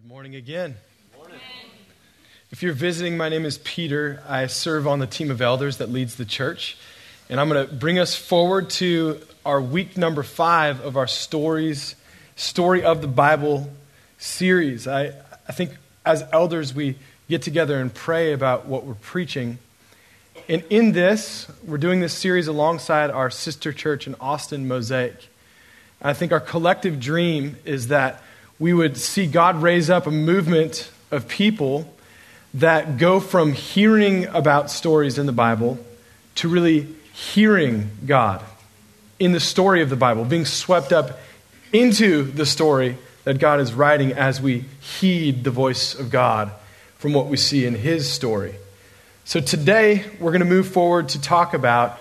Good morning again. Good morning. If you're visiting, my name is Peter. I serve on the team of elders that leads the church. And I'm going to bring us forward to our week number 5 of our Story of the Bible series. I think as elders, we get together and pray about what we're preaching. And in this, we're doing this series alongside our sister church in Austin, Mosaic. I think our collective dream is that we would see God raise up a movement of people that go from hearing about stories in the Bible to really hearing God in the story of the Bible, being swept up into the story that God is writing as we heed the voice of God from what we see in His story. So today, we're going to move forward to talk about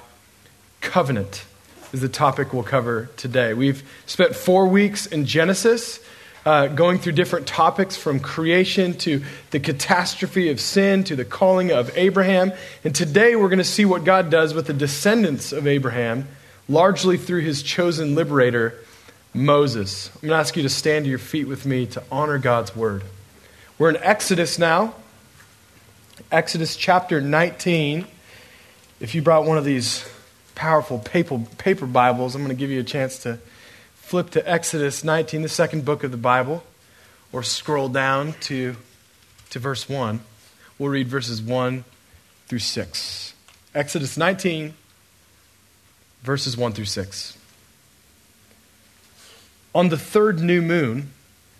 covenant is the topic we'll cover today. We've spent 4 weeks in Genesis going through different topics from creation to the catastrophe of sin to the calling of Abraham. And today we're going to see what God does with the descendants of Abraham, largely through his chosen liberator, Moses. I'm going to ask you to stand to your feet with me to honor God's word. We're in Exodus now, Exodus chapter 19. If you brought one of these powerful paper Bibles, I'm going to give you a chance to flip to Exodus 19, the second book of the Bible, or scroll down to verse 1. We'll read verses 1 through 6. Exodus 19, verses 1 through 6. On the third new moon,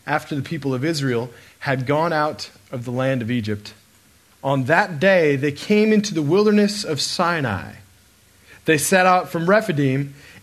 after the people of Israel had gone out of the land of Egypt, on that day they came into the wilderness of Sinai. They set out from Rephidim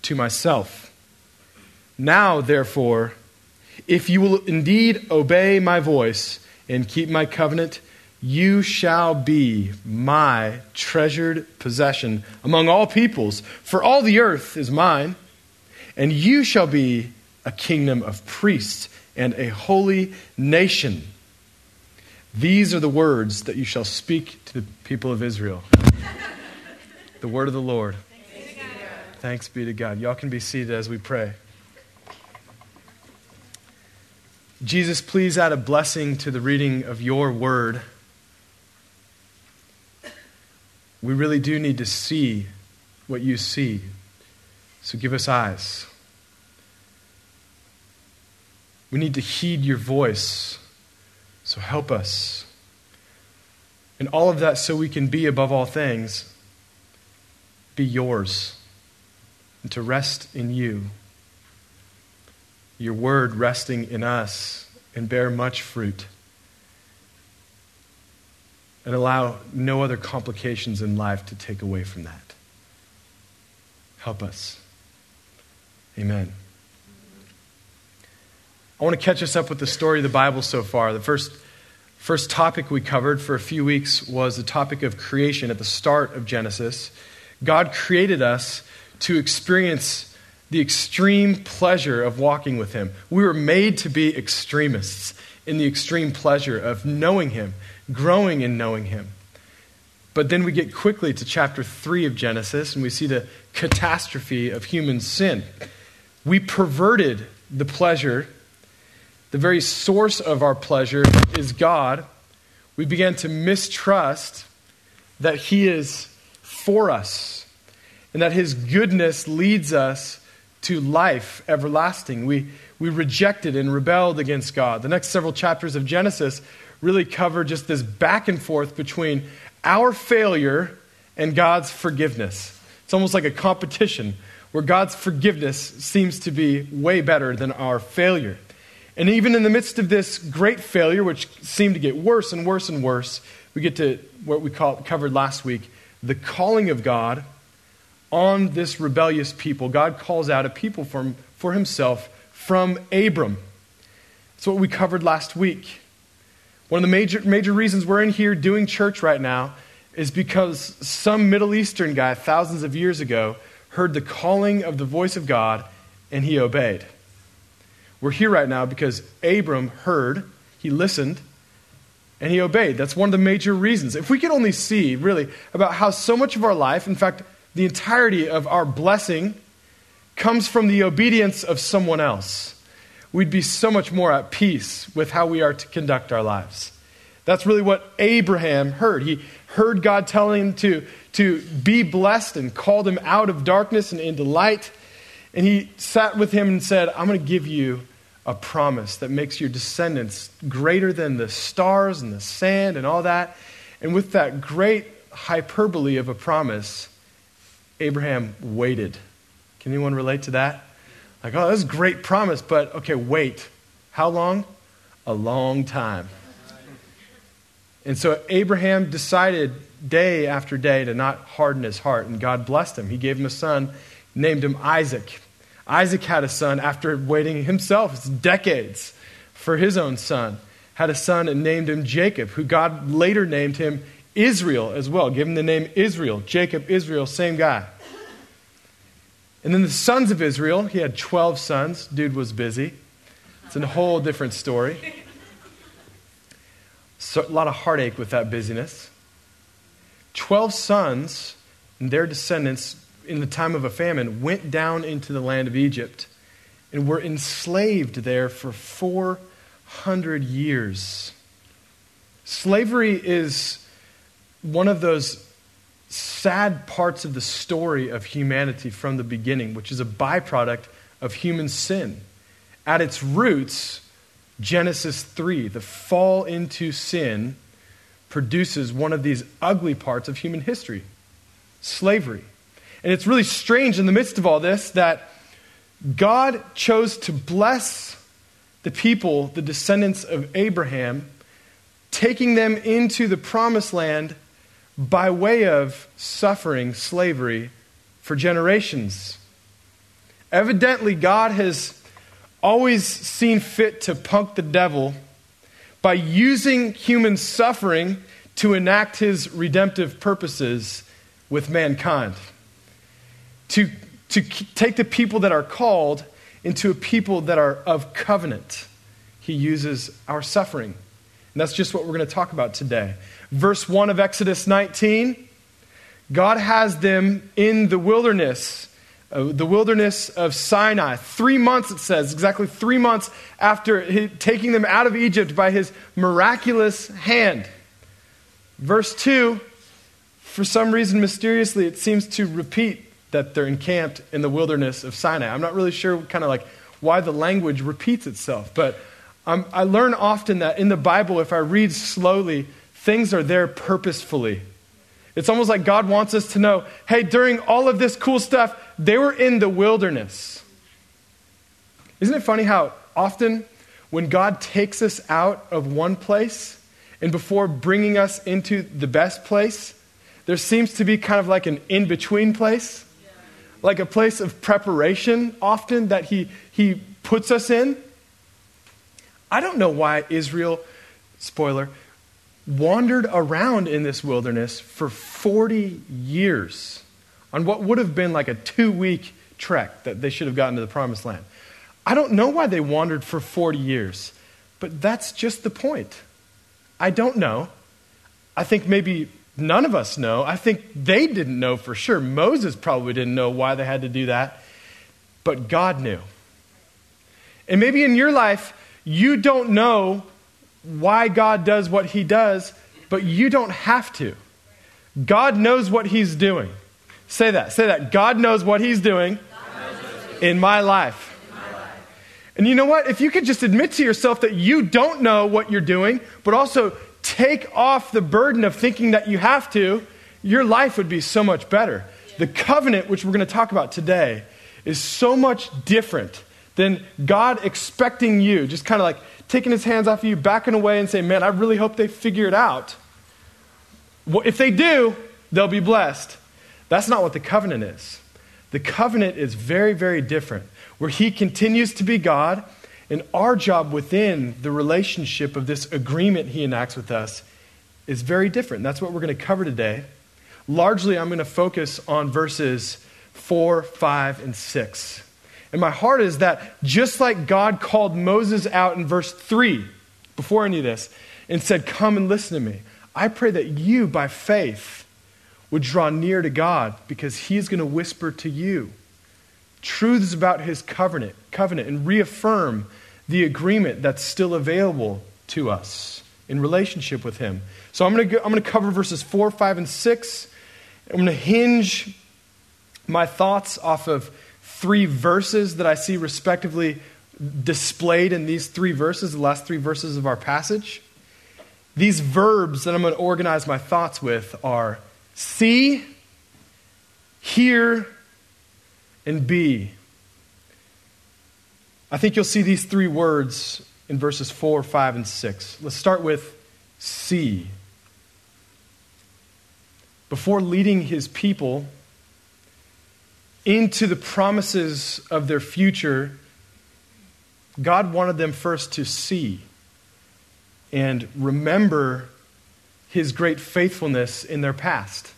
to myself. Now, therefore, if you will indeed obey my voice and keep my covenant, you shall be my treasured possession among all peoples, for all the earth is mine, and you shall be a kingdom of priests and a holy nation. These are the words that you shall speak to the people of Israel." The word of the Lord. Thanks be to God. Y'all can be seated as we pray. Jesus, please add a blessing to the reading of your word. We really do need to see what you see. So give us eyes. We need to heed your voice. So help us. And all of that so we can be, above all things, be yours. And to rest in you, your word resting in us, and bear much fruit, and allow no other complications in life to take away from that. Help us. Amen. I want to catch us up with the story of the Bible so far. The first topic we covered for a few weeks was the topic of creation at the start of Genesis. God created us to experience the extreme pleasure of walking with him. We were made to be extremists in the extreme pleasure of knowing him, growing in knowing him. But then we get quickly to chapter 3 of Genesis, and we see the catastrophe of human sin. We perverted the pleasure. The very source of our pleasure is God. We began to mistrust that he is for us, and that his goodness leads us to life everlasting. We rejected and rebelled against God. The next several chapters of Genesis really cover just this back and forth between our failure and God's forgiveness. It's almost like a competition where God's forgiveness seems to be way better than our failure. And even in the midst of this great failure, which seemed to get worse and worse and worse, we get to what we covered last week, the calling of God on this rebellious people. God calls out a people for himself from Abram. It's what we covered last week. One of the major reasons we're in here doing church right now is because some Middle Eastern guy thousands of years ago heard the calling of the voice of God and he obeyed. We're here right now because Abram heard, he listened, and he obeyed. That's one of the major reasons. If we could only see, really, about how so much of our life, in fact, the entirety of our blessing, comes from the obedience of someone else, we'd be so much more at peace with how we are to conduct our lives. That's really what Abraham heard. He heard God telling him to be blessed and called him out of darkness and into light. And he sat with him and said, I'm going to give you a promise that makes your descendants greater than the stars and the sand and all that. And with that great hyperbole of a promise, Abraham waited. Can anyone relate to that? Like, oh, that's a great promise, but okay, wait. How long? A long time. And so Abraham decided day after day to not harden his heart, and God blessed him. He gave him a son, named him Isaac. Isaac had a son after waiting himself decades for his own son. Had a son and named him Jacob, who God later named him Israel as well. Gave him the name Israel. Jacob, Israel, same guy. And then the sons of Israel, he had 12 sons. Dude was busy. It's a whole different story. So, a lot of heartache with that busyness. 12 sons and their descendants in the time of a famine went down into the land of Egypt and were enslaved there for 400 years. Slavery is one of those sad parts of the story of humanity from the beginning, which is a byproduct of human sin. At its roots, Genesis 3, the fall into sin, produces one of these ugly parts of human history, slavery. And it's really strange in the midst of all this that God chose to bless the people, the descendants of Abraham, taking them into the promised land by way of suffering slavery for generations. Evidently, God has always seen fit to punk the devil by using human suffering to enact his redemptive purposes with mankind. To take the people that are called into a people that are of covenant. He uses our suffering. And that's just what we're going to talk about today. Verse 1 of Exodus 19, God has them in the wilderness of Sinai. 3 months, it says, exactly 3 months after taking them out of Egypt by his miraculous hand. Verse 2, for some reason, mysteriously, it seems to repeat that they're encamped in the wilderness of Sinai. I'm not really sure kind of like why the language repeats itself, but I learn often that in the Bible, if I read slowly, things are there purposefully. It's almost like God wants us to know, hey, during all of this cool stuff, they were in the wilderness. Isn't it funny how often when God takes us out of one place and before bringing us into the best place, there seems to be kind of like an in-between place, like a place of preparation often that he puts us in. I don't know why Israel, spoiler, wandered around in this wilderness for 40 years on what would have been like a 2-week trek that they should have gotten to the promised land. I don't know why they wandered for 40 years, but that's just the point. I don't know. I think maybe none of us know. I think they didn't know for sure. Moses probably didn't know why they had to do that, but God knew. And maybe in your life, you don't know why God does what he does, but you don't have to. God knows what he's doing. Say that. God knows what he's doing in my life. And you know what? If you could just admit to yourself that you don't know what you're doing, but also take off the burden of thinking that you have to, your life would be so much better. The covenant, which we're going to talk about today, is so much different than God expecting you, just kind of like taking his hands off of you, backing away and saying, man, I really hope they figure it out. Well, if they do, they'll be blessed. That's not what the covenant is. The covenant is very, very different, where he continues to be God And our job within the relationship of this agreement he enacts with us is very different. That's what we're going to cover today. Largely, I'm going to focus on verses 4, 5, and 6. And my heart is that just like God called Moses out in verse 3, before any of this, and said, come and listen to me, I pray that you, by faith, would draw near to God, because he's going to whisper to you truths about his covenant, and reaffirm the agreement that's still available to us in relationship with him. So I'm going to cover verses 4, 5, and 6. I'm going to hinge my thoughts off of three verses that I see respectively displayed in these three verses, the last three verses of our passage. These verbs that I'm going to organize my thoughts with are see, hear, and be. I think you'll see these three words in verses 4, 5, and 6. Let's start with see. Before leading his people into the promises of their future, God wanted them first to see and remember his great faithfulness in their past.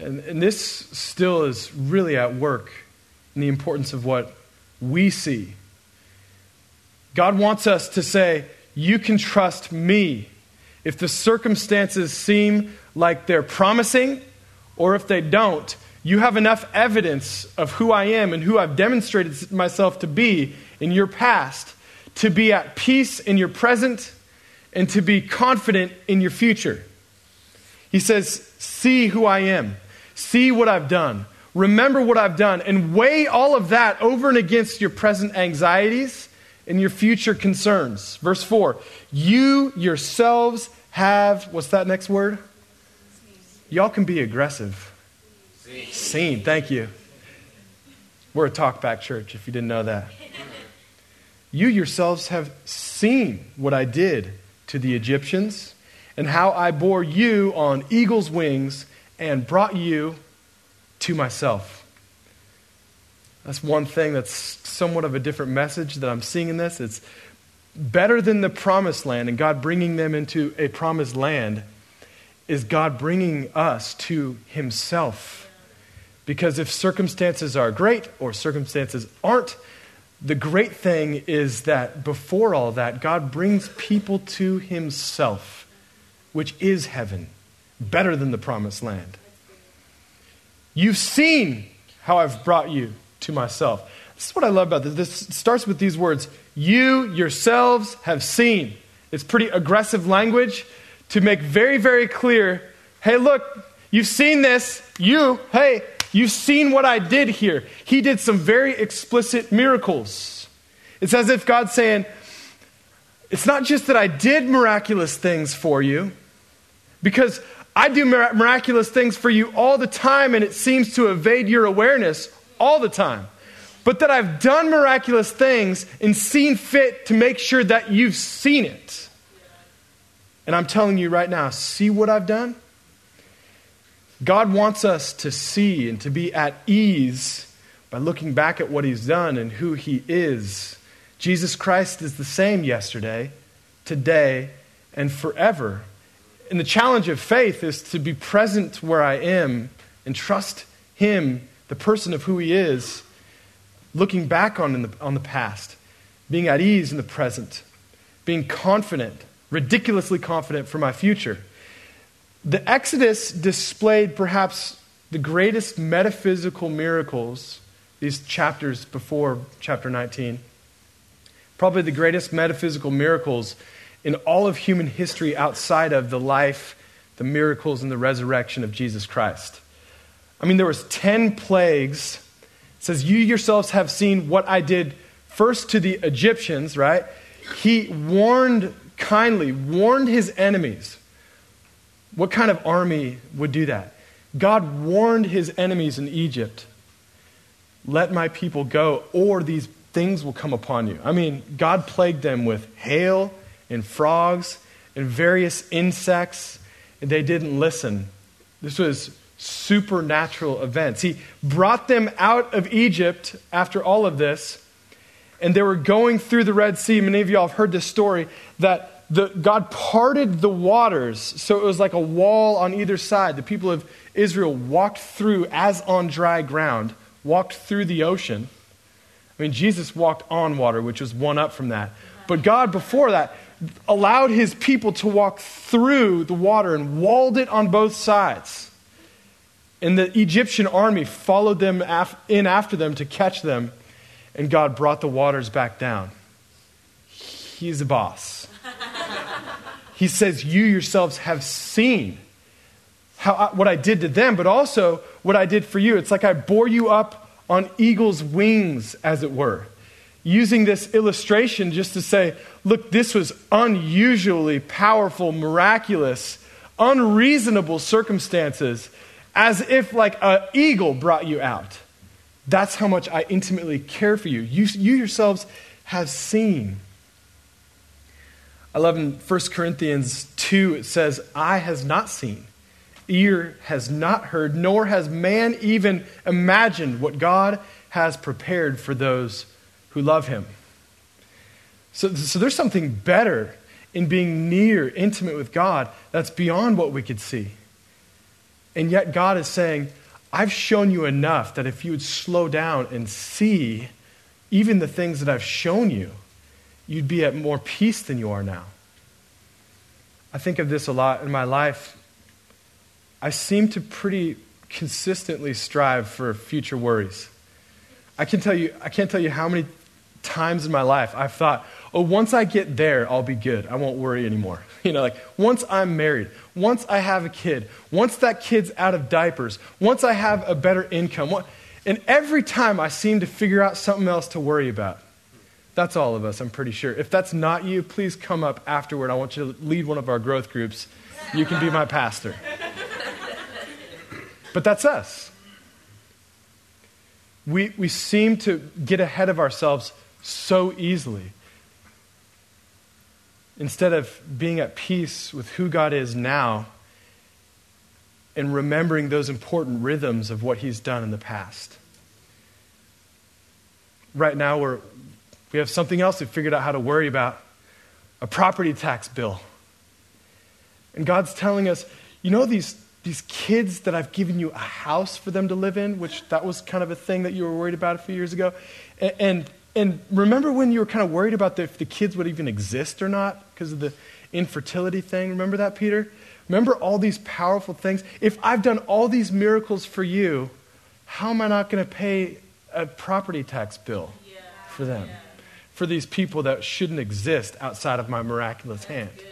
And this still is really at work in the importance of what we see. God wants us to say, you can trust me. If the circumstances seem like they're promising, or if they don't, you have enough evidence of who I am and who I've demonstrated myself to be in your past to be at peace in your present and to be confident in your future. He says, see who I am. See what I've done. Remember what I've done, and weigh all of that over and against your present anxieties and your future concerns. Verse 4, you yourselves have, what's that next word? Y'all can be aggressive. Seen, thank you. We're a talkback church, if you didn't know that. You yourselves have seen what I did to the Egyptians and how I bore you on eagle's wings and brought you to myself. That's one thing that's somewhat of a different message that I'm seeing in this. It's better than the promised land, and God bringing them into a promised land is God bringing us to himself. Because if circumstances are great or circumstances aren't, the great thing is that before all that, God brings people to himself, which is heaven, better than the promised land. You've seen how I've brought you to myself. This is what I love about this. This starts with these words, you yourselves have seen. It's pretty aggressive language to make very, very clear, hey, look, you've seen this. You've seen what I did here. He did some very explicit miracles. It's as if God's saying, it's not just that I did miraculous things for you, because I do miraculous things for you all the time, and it seems to evade your awareness all the time. But that I've done miraculous things and seen fit to make sure that you've seen it. And I'm telling you right now, see what I've done? God wants us to see and to be at ease by looking back at what he's done and who he is. Jesus Christ is the same yesterday, today, and forever. And the challenge of faith is to be present where I am and trust him, the person of who he is, looking back on the past, being at ease in the present, being confident, ridiculously confident for my future. The Exodus displayed perhaps the greatest metaphysical miracles, these chapters before chapter 19, probably the greatest metaphysical miracles in all of human history outside of the life, the miracles, and the resurrection of Jesus Christ. I mean, there was 10 plagues. It says, you yourselves have seen what I did first to the Egyptians, right? He kindly warned his enemies. What kind of army would do that? God warned his enemies in Egypt, let my people go, or these things will come upon you. I mean, God plagued them with hail and frogs and various insects, and they didn't listen. This was supernatural events. He brought them out of Egypt after all of this, and they were going through the Red Sea. Many of y'all have heard this story that God parted the waters, so it was like a wall on either side. The people of Israel walked through as on dry ground, walked through the ocean. I mean, Jesus walked on water, which was one up from that. But God, before that, allowed his people to walk through the water and walled it on both sides. And the Egyptian army followed them in after them to catch them. And God brought the waters back down. He's the boss. He says, you yourselves have seen what I did to them, but also what I did for you. It's like I bore you up on eagle's wings, as it were. Using this illustration just to say, look, this was unusually powerful, miraculous, unreasonable circumstances, as if like an eagle brought you out. That's how much I intimately care for you. You yourselves have seen. I love in 1 Corinthians 2, it says, eye has not seen, ear has not heard, nor has man even imagined what God has prepared for those who love him. So there's something better in being near, intimate with God that's beyond what we could see. And yet God is saying, I've shown you enough that if you would slow down and see even the things that I've shown you, you'd be at more peace than you are now. I think of this a lot in my life. I seem to pretty consistently strive for future worries. I can't tell you how many times in my life I've thought, oh, once I get there, I'll be good. I won't worry anymore. Like once I'm married, once I have a kid, once that kid's out of diapers, once I have a better income. And every time I seem to figure out something else to worry about. That's all of us, I'm pretty sure. If that's not you, please come up afterward. I want you to lead one of our growth groups. You can be my pastor. But that's us. We seem to get ahead of ourselves so easily. Instead of being at peace with who God is now and remembering those important rhythms of what he's done in the past. Right now, we have something else we figured out how to worry about, a property tax bill. And God's telling us, these kids that I've given you a house for them to live in, which that was kind of a thing that you were worried about a few years ago. And remember when you were kind of worried about if the kids would even exist or not because of the infertility thing? Remember that, Peter? Remember all these powerful things? If I've done all these miracles for you, how am I not going to pay a property tax bill for them? Yeah. For these people that shouldn't exist outside of my miraculous hand. Good.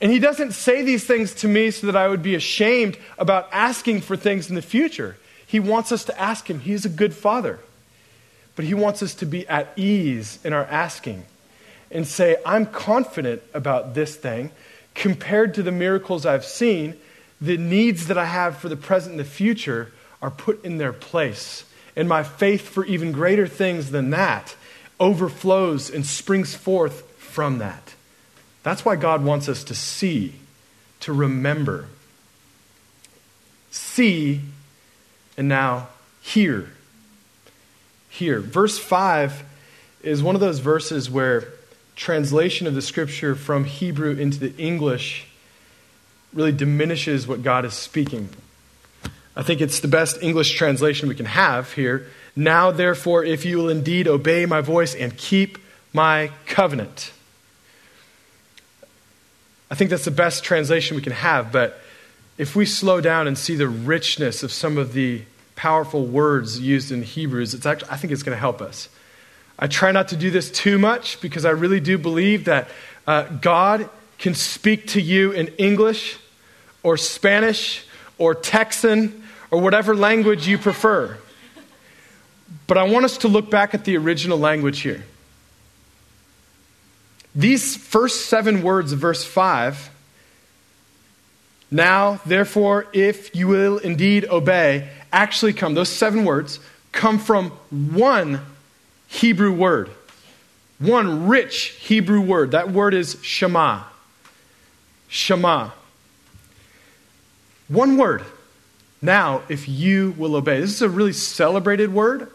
And he doesn't say these things to me so that I would be ashamed about asking for things in the future. He wants us to ask him. He's a good father. But he wants us to be at ease in our asking and say, I'm confident about this thing compared to the miracles I've seen. The needs that I have for the present and the future are put in their place. And my faith for even greater things than that overflows and springs forth from that. That's why God wants us to see, to remember. See, and now hear. Hear. Verse 5 is one of those verses where translation of the scripture from Hebrew into the English really diminishes what God is speaking. I think it's the best English translation we can have here. Now, therefore, if you will indeed obey my voice and keep my covenant. I think that's the best translation we can have, but if we slow down and see the richness of some of the powerful words used in Hebrews, I think it's going to help us. I try not to do this too much because I really do believe that God can speak to you in English or Spanish or Texan or whatever language you prefer. But I want us to look back at the original language here. These first 7 words of verse 5, now, therefore, if you will indeed obey, actually come, those 7 words come from one Hebrew word, one rich Hebrew word. That word is Shema. Shema. One word. Now, if you will obey. This is a really celebrated word.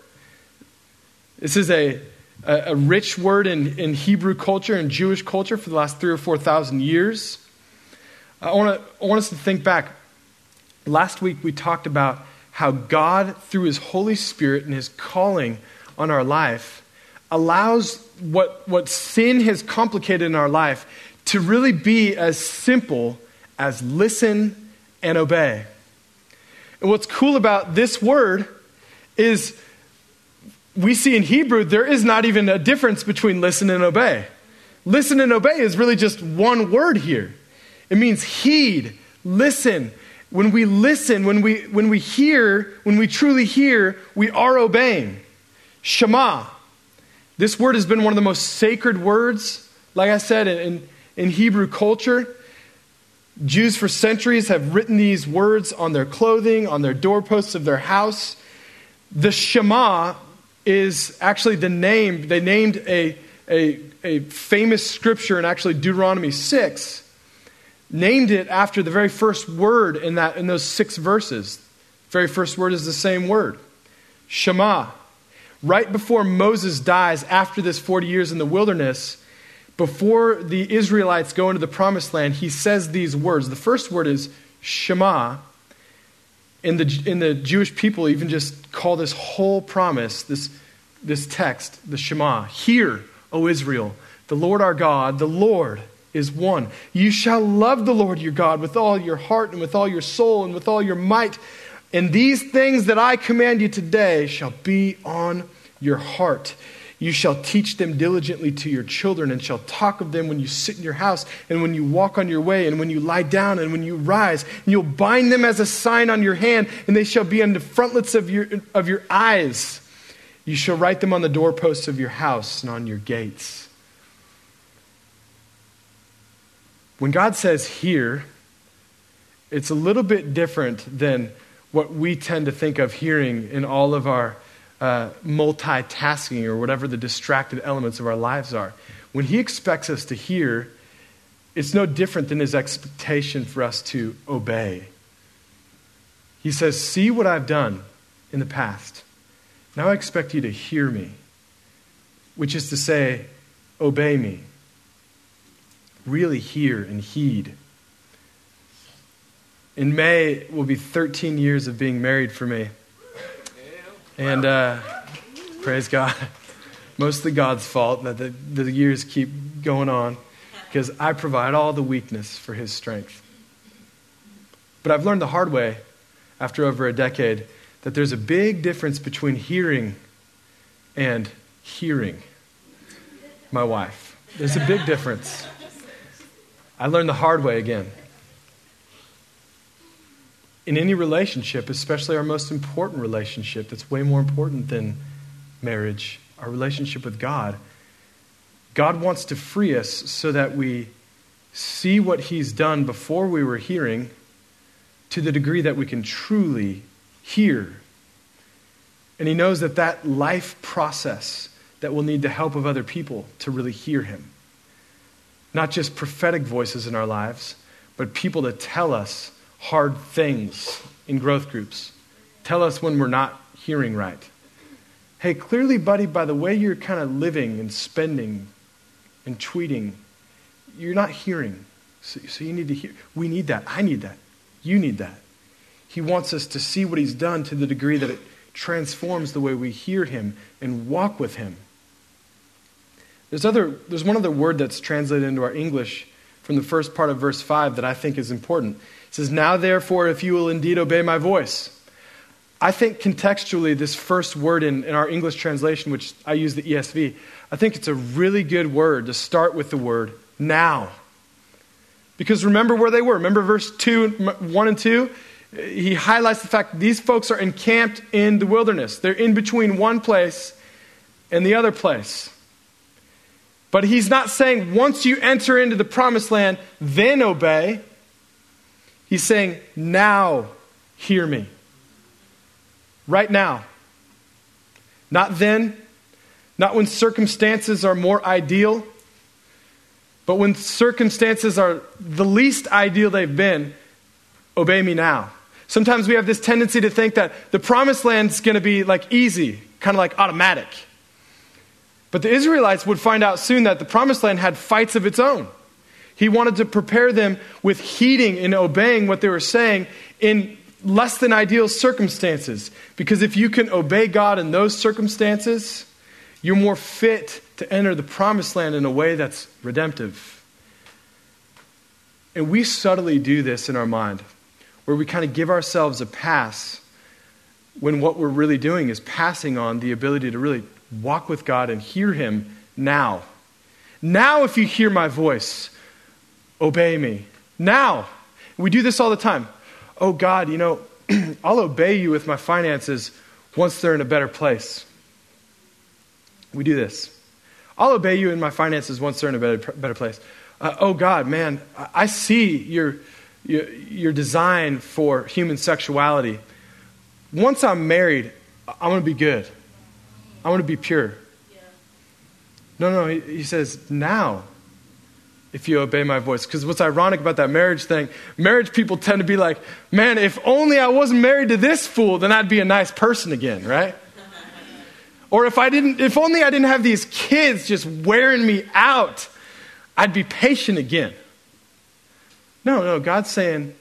This is a a rich word in Hebrew culture and Jewish culture for the last 3,000 or 4,000 years. I want us to think back. Last week we talked about how God, through his Holy Spirit and his calling on our life, allows what sin has complicated in our life to really be as simple as listen and obey. And what's cool about this word is we see in Hebrew, there is not even a difference between listen and obey. Listen and obey is really just one word here. It means heed, listen. When we listen, when we hear, when we truly hear, we are obeying. Shema. This word has been one of the most sacred words, like I said, in Hebrew culture. Jews for centuries have written these words on their clothing, on their doorposts of their house. The Shema is actually the name. They named a famous scripture in actually Deuteronomy 6. Named it after the very first word in those 6 verses. The very first word is the same word. Shema. Right before Moses dies, after this 40 years in the wilderness, before the Israelites go into the promised land, he says these words. The first word is Shema. In the Jewish people, even just call this whole promise, this text, the Shema. Hear, O Israel, the Lord our God, the Lord is one. You shall love the Lord your God with all your heart and with all your soul and with all your might. And these things that I command you today shall be on your heart. You shall teach them diligently to your children and shall talk of them when you sit in your house and when you walk on your way and when you lie down and when you rise. And you'll bind them as a sign on your hand and they shall be on the frontlets of your eyes. You shall write them on the doorposts of your house and on your gates. When God says hear, it's a little bit different than what we tend to think of hearing in all of our multitasking or whatever the distracted elements of our lives are. When he expects us to hear, it's no different than his expectation for us to obey. He says, see what I've done in the past. Now I expect you to hear me, which is to say, obey me. Really hear and heed. In May, it will be 13 years of being married for me. And praise God. Mostly God's fault that the years keep going on because I provide all the weakness for his strength. But I've learned the hard way after over a decade that there's a big difference between hearing and hearing my wife. There's a big difference. I learned the hard way again. In any relationship, especially our most important relationship, that's way more important than marriage, our relationship with God, God wants to free us so that we see what he's done before we were hearing to the degree that we can truly hear. And he knows that life process that will need the help of other people to really hear him. Not just prophetic voices in our lives, but people that tell us hard things in growth groups. Tell us when we're not hearing right. Hey, clearly, buddy, by the way you're kind of living and spending and tweeting, you're not hearing. So you need to hear. We need that. I need that. You need that. He wants us to see what he's done to the degree that it transforms the way we hear him and walk with him. There's one other word that's translated into our English from the first part of verse 5 that I think is important. It says, now therefore, if you will indeed obey my voice. I think contextually, this first word in our English translation, which I use the ESV, I think it's a really good word to start with the word now. Because remember where they were. Remember verse 1 and 2? He highlights the fact that these folks are encamped in the wilderness. They're in between one place and the other place. But he's not saying once you enter into the promised land, then obey. He's saying, now hear me. Right now. Not then. Not when circumstances are more ideal. But when circumstances are the least ideal they've been, obey me now. Sometimes we have this tendency to think that the promised land's going to be like easy, kind of like automatic. But the Israelites would find out soon that the promised land had fights of its own. He wanted to prepare them with heeding and obeying what they were saying in less than ideal circumstances. Because if you can obey God in those circumstances, you're more fit to enter the promised land in a way that's redemptive. And we subtly do this in our mind, where we kind of give ourselves a pass when what we're really doing is passing on the ability to really walk with God and hear him now. Now, if you hear my voice, obey me. Now. We do this all the time. Oh God, I'll obey you with my finances once they're in a better place. We do this. I'll obey you in my finances once they're in a better place. Oh God, man, I see your design for human sexuality. Once I'm married, I'm going to be good. I want to be pure. Yeah. No, he says, now, if you obey my voice. Because what's ironic about that marriage thing, marriage people tend to be like, man, if only I wasn't married to this fool, then I'd be a nice person again, right? Or if only I didn't have these kids just wearing me out, I'd be patient again. No, God's saying,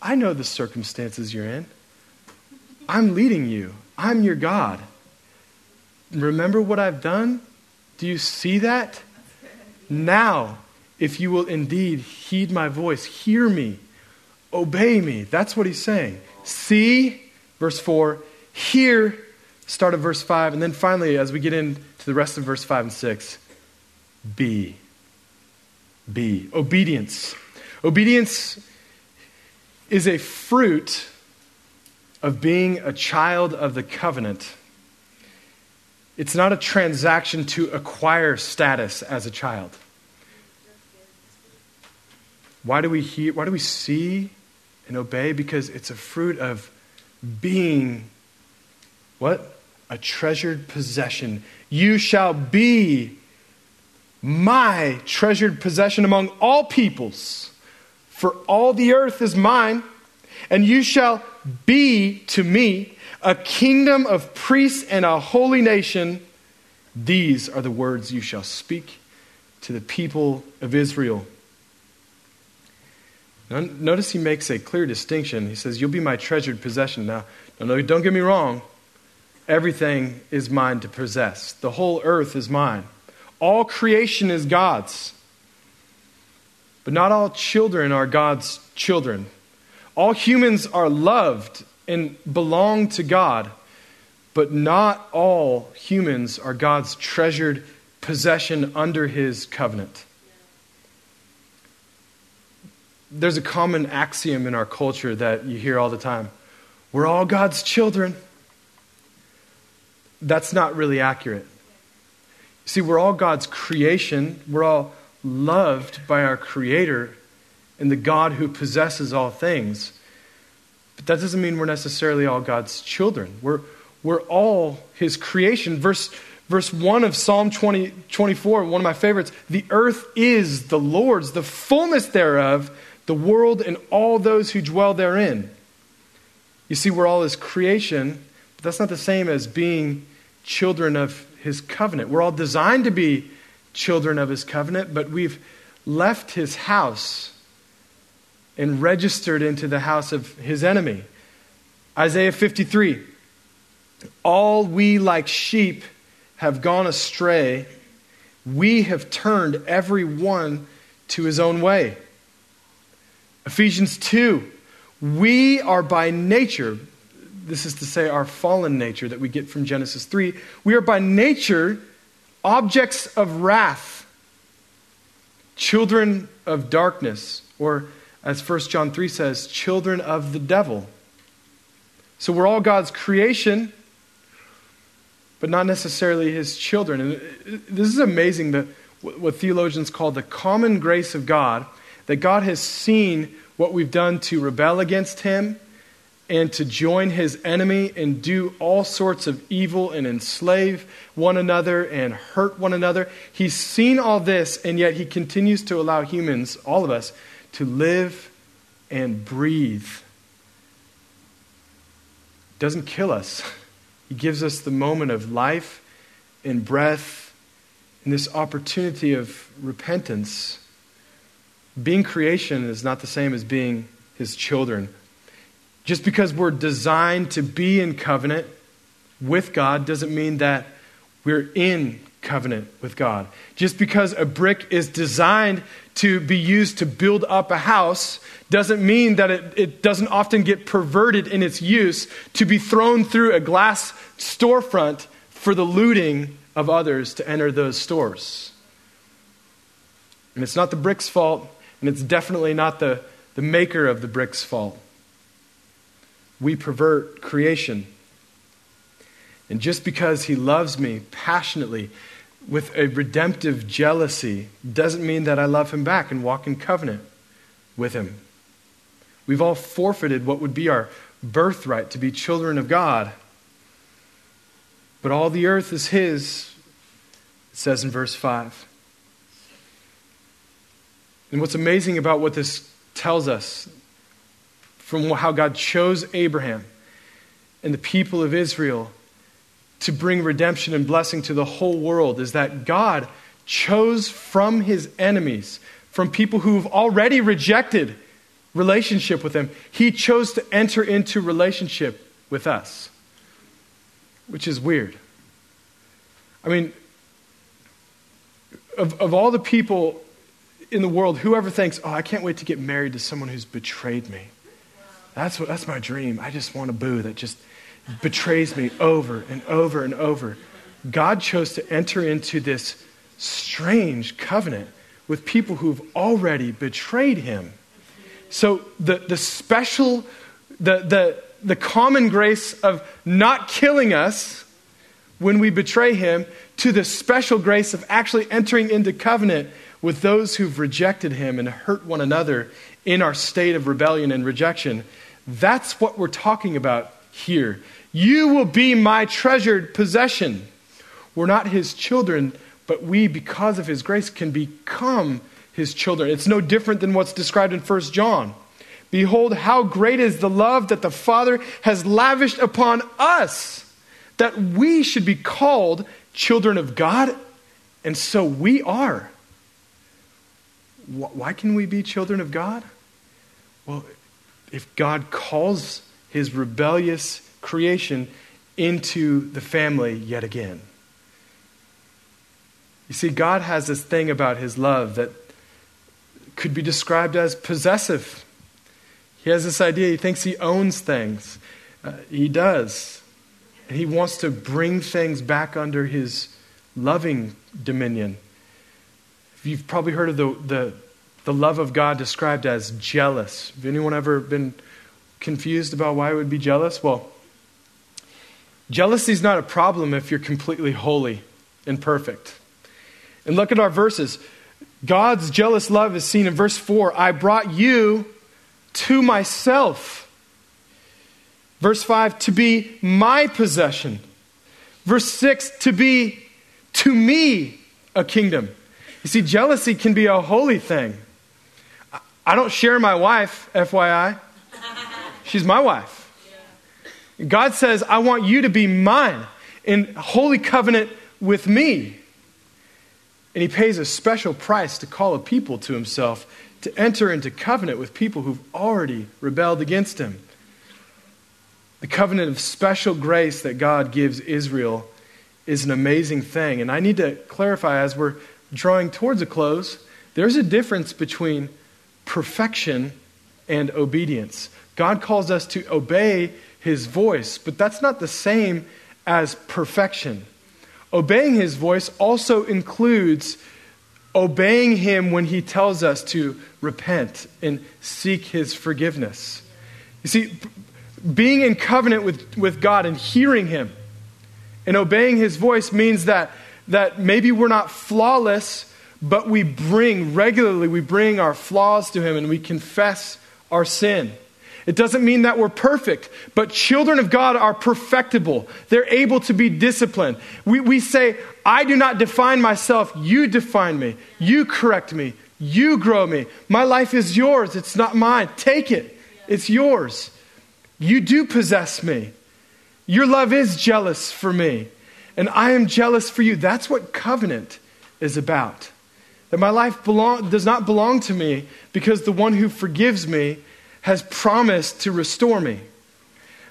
I know the circumstances you're in. I'm leading you. I'm your God. Remember what I've done? Do you see that? Now, if you will indeed heed my voice, hear me, obey me. That's what he's saying. See, verse 4, hear, start of verse 5, and then finally, as we get into the rest of verse 5 and 6, be. Be. Obedience. Obedience is a fruit of being a child of the covenant. It's not a transaction to acquire status as a child. Why do we see and obey? Because it's a fruit of being, what? A treasured possession. You shall be my treasured possession among all peoples, for all the earth is mine, and you shall be to me a kingdom of priests and a holy nation. These are the words you shall speak to the people of Israel. Now, notice he makes a clear distinction. He says, you'll be my treasured possession. Now, don't get me wrong. Everything is mine to possess. The whole earth is mine. All creation is God's. But not all children are God's children. All humans are loved and belong to God, but not all humans are God's treasured possession under his covenant. There's a common axiom in our culture that you hear all the time. We're all God's children. That's not really accurate. See, we're all God's creation. We're all loved by our Creator and the God who possesses all things. But that doesn't mean we're necessarily all God's children. We're all his creation. Verse 1 of Psalm 24, one of my favorites, the earth is the Lord's, the fullness thereof, the world and all those who dwell therein. You see, we're all his creation, but that's not the same as being children of his covenant. We're all designed to be children of his covenant, but we've left his house and registered into the house of his enemy. Isaiah 53, all we like sheep have gone astray. We have turned every one to his own way. Ephesians 2, we are by nature, this is to say our fallen nature that we get from Genesis 3, we are by nature objects of wrath, children of darkness, or as 1 John 3 says, children of the devil. So we're all God's creation, but not necessarily his children. And this is amazing, what theologians call the common grace of God, that God has seen what we've done to rebel against him and to join his enemy and do all sorts of evil and enslave one another and hurt one another. He's seen all this, and yet he continues to allow humans, all of us, to live and breathe. Doesn't kill us. He gives us the moment of life and breath and this opportunity of repentance, being creation is not the same as being his children. Just because we're designed to be in covenant with God doesn't mean that we're in covenant with God. Just because a brick is designed to be used to build up a house doesn't mean that it doesn't often get perverted in its use to be thrown through a glass storefront for the looting of others to enter those stores. And it's not the brick's fault, and it's definitely not the maker of the brick's fault. We pervert creation. And just because he loves me passionately with a redemptive jealousy doesn't mean that I love him back and walk in covenant with him. We've all forfeited what would be our birthright to be children of God. But all the earth is his, it says in verse 5. And what's amazing about what this tells us from how God chose Abraham and the people of Israel to bring redemption and blessing to the whole world is that God chose from his enemies, from people who've already rejected relationship with him. He chose to enter into relationship with us, which is weird. I mean, of all the people in the world, whoever thinks, oh, I can't wait to get married to someone who's betrayed me. That's my dream. I just want a boo that just betrays me over and over and over. God chose to enter into this strange covenant with people who've already betrayed him. So the common grace of not killing us when we betray him to the special grace of actually entering into covenant with those who've rejected him and hurt one another in our state of rebellion and rejection. That's what we're talking about here. You will be my treasured possession. We're not his children, but we, because of his grace, can become his children. It's no different than what's described in 1 John. Behold, how great is the love that the Father has lavished upon us, that we should be called children of God, and so we are. Why can we be children of God? Well, if God calls his rebellious creation into the family yet again. You see, God has this thing about his love that could be described as possessive. He has this idea, he thinks he owns things. He does. And he wants to bring things back under his loving dominion. You've probably heard of the love of God described as jealous. Have anyone ever been confused about why I would be jealous? Well, jealousy is not a problem if you're completely holy and perfect. And look at our verses. God's jealous love is seen in verse 4. I brought you to myself. Verse 5, to be my possession. Verse 6, to be to me a kingdom. You see, jealousy can be a holy thing. I don't share my wife, FYI. She's my wife. God says, I want you to be mine in holy covenant with me. And he pays a special price to call a people to himself to enter into covenant with people who've already rebelled against him. The covenant of special grace that God gives Israel is an amazing thing. And I need to clarify as we're drawing towards a close, there's a difference between perfection and obedience. God calls us to obey his voice, but that's not the same as perfection. Obeying his voice also includes obeying him when he tells us to repent and seek his forgiveness. You see, being in covenant with God and hearing him and obeying his voice means that maybe we're not flawless, but we bring our flaws to him and we confess our sin. It doesn't mean that we're perfect, but children of God are perfectible. They're able to be disciplined. We say, I do not define myself. You define me. You correct me. You grow me. My life is yours. It's not mine. Take it. It's yours. You do possess me. Your love is jealous for me. And I am jealous for you. That's what covenant is about. That my life does not belong to me because the one who forgives me has promised to restore me.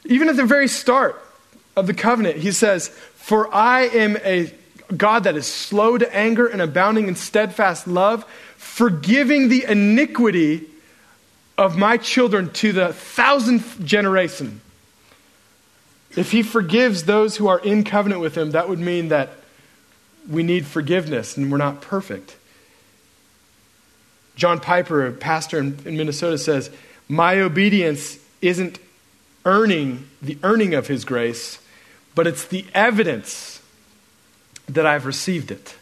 Even at the very start of the covenant, he says, "For I am a God that is slow to anger and abounding in steadfast love, forgiving the iniquity of my children to the 1,000th generation." If he forgives those who are in covenant with him, that would mean that we need forgiveness and we're not perfect. John Piper, a pastor in Minnesota, says, "My obedience isn't the earning of his grace, but it's the evidence that I've received it."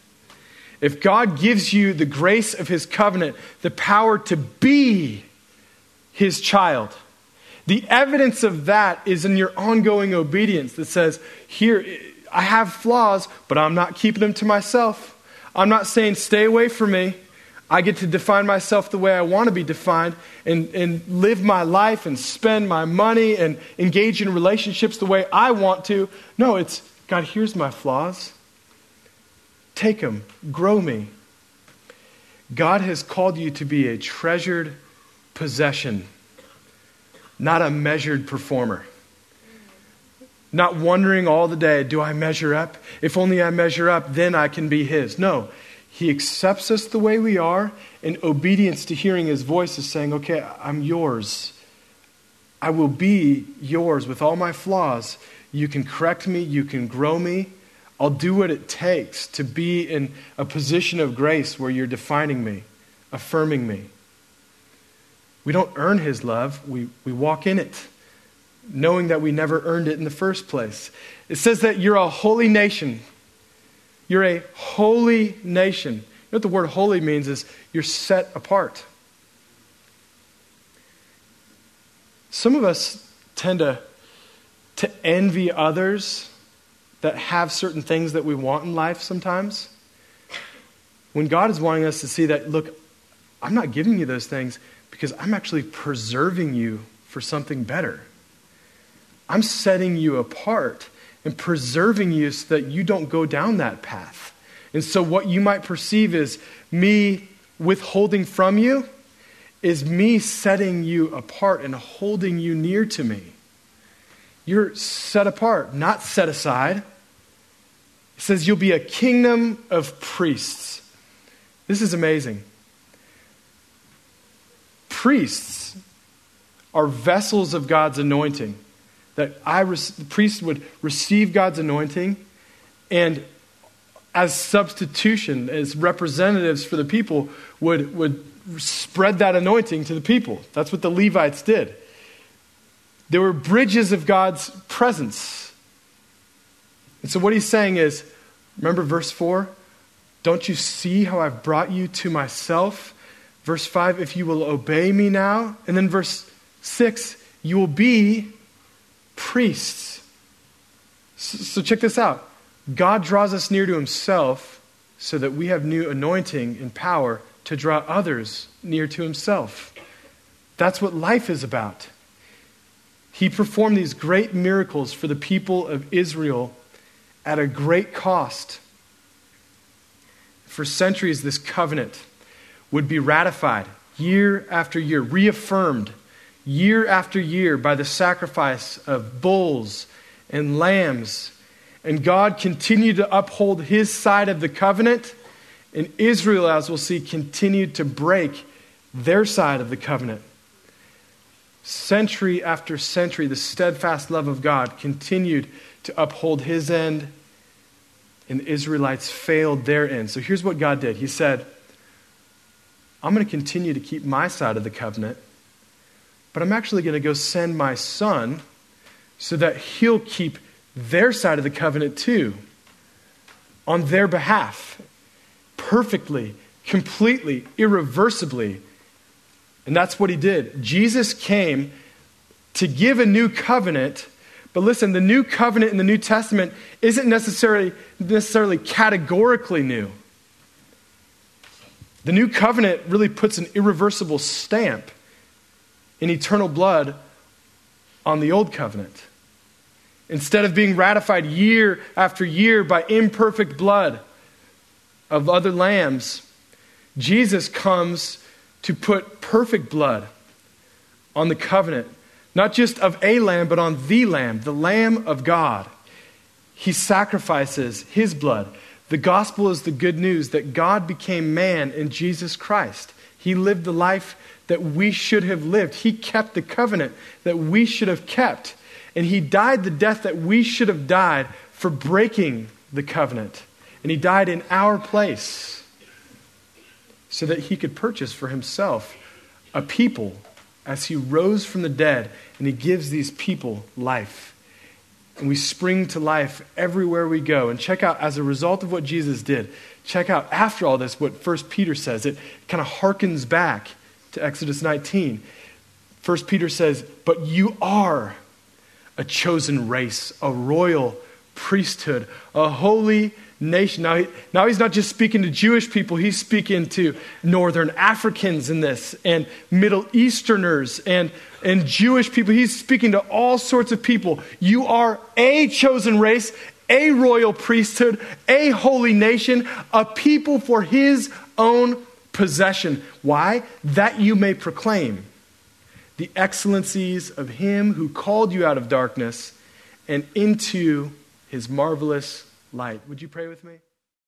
If God gives you the grace of his covenant, the power to be his child, the evidence of that is in your ongoing obedience that says, here, I have flaws, but I'm not keeping them to myself. I'm not saying, stay away from me. I get to define myself the way I want to be defined and live my life and spend my money and engage in relationships the way I want to. No, it's, God, here's my flaws. Take them. Grow me. God has called you to be a treasured possession, not a measured performer. Not wondering all the day, do I measure up? If only I measure up, then I can be his. No. He accepts us the way we are, and obedience to hearing his voice is saying, okay, I'm yours. I will be yours with all my flaws. You can correct me. You can grow me. I'll do what it takes to be in a position of grace where you're defining me, affirming me. We don't earn his love. We walk in it, knowing that we never earned it in the first place. It says that you're a holy nation. You're a holy nation. You know what the word holy means is you're set apart. Some of us tend to envy others that have certain things that we want in life sometimes. When God is wanting us to see that, look, I'm not giving you those things because I'm actually preserving you for something better. I'm setting you apart and preserving you so that you don't go down that path. And so what you might perceive is me withholding from you is me setting you apart and holding you near to me. You're set apart, not set aside. It says you'll be a kingdom of priests. This is amazing. Priests are vessels of God's anointing. That the priest would receive God's anointing and as substitution, as representatives for the people, would spread that anointing to the people. That's what the Levites did. There were bridges of God's presence. And so what he's saying is, remember verse 4? Don't you see how I've brought you to myself? Verse 5, if you will obey me now. And then verse 6, you will be priests. So check this out. God draws us near to himself so that we have new anointing and power to draw others near to himself. That's what life is about. He performed these great miracles for the people of Israel at a great cost. For centuries, this covenant would be ratified year after year, reaffirmed year after year by the sacrifice of bulls and lambs. And God continued to uphold his side of the covenant. And Israel, as we'll see, continued to break their side of the covenant. Century after century, the steadfast love of God continued to uphold his end. And the Israelites failed their end. So here's what God did. He said, I'm going to continue to keep my side of the covenant, but I'm actually going to go send my son so that he'll keep their side of the covenant too on their behalf, perfectly, completely, irreversibly. And that's what he did. Jesus came to give a new covenant. But listen, the new covenant in the New Testament isn't necessarily categorically new. The new covenant really puts an irreversible stamp in eternal blood on the old covenant. Instead of being ratified year after year by imperfect blood, of other lambs, Jesus comes to put perfect blood on the covenant, not just of a lamb, but on the Lamb of God. He sacrifices his blood. The gospel is the good news that God became man in Jesus Christ. He lived the life that we should have lived. He kept the covenant that we should have kept. And he died the death that we should have died for breaking the covenant. And he died in our place so that he could purchase for himself a people as he rose from the dead. And he gives these people life. And we spring to life everywhere we go. And check out, as a result of what Jesus did, check out after all this what 1 Peter says. It kind of harkens back to Exodus 19. 1 Peter says, but you are a chosen race, a royal priesthood, a holy nation. Now he's not just speaking to Jewish people, he's speaking to Northern Africans in this, and Middle Easterners, and Jewish people. He's speaking to all sorts of people. You are a chosen race, a royal priesthood, a holy nation, a people for his own possession. Why? That you may proclaim the excellencies of him who called you out of darkness and into his marvelous light. Would you pray with me?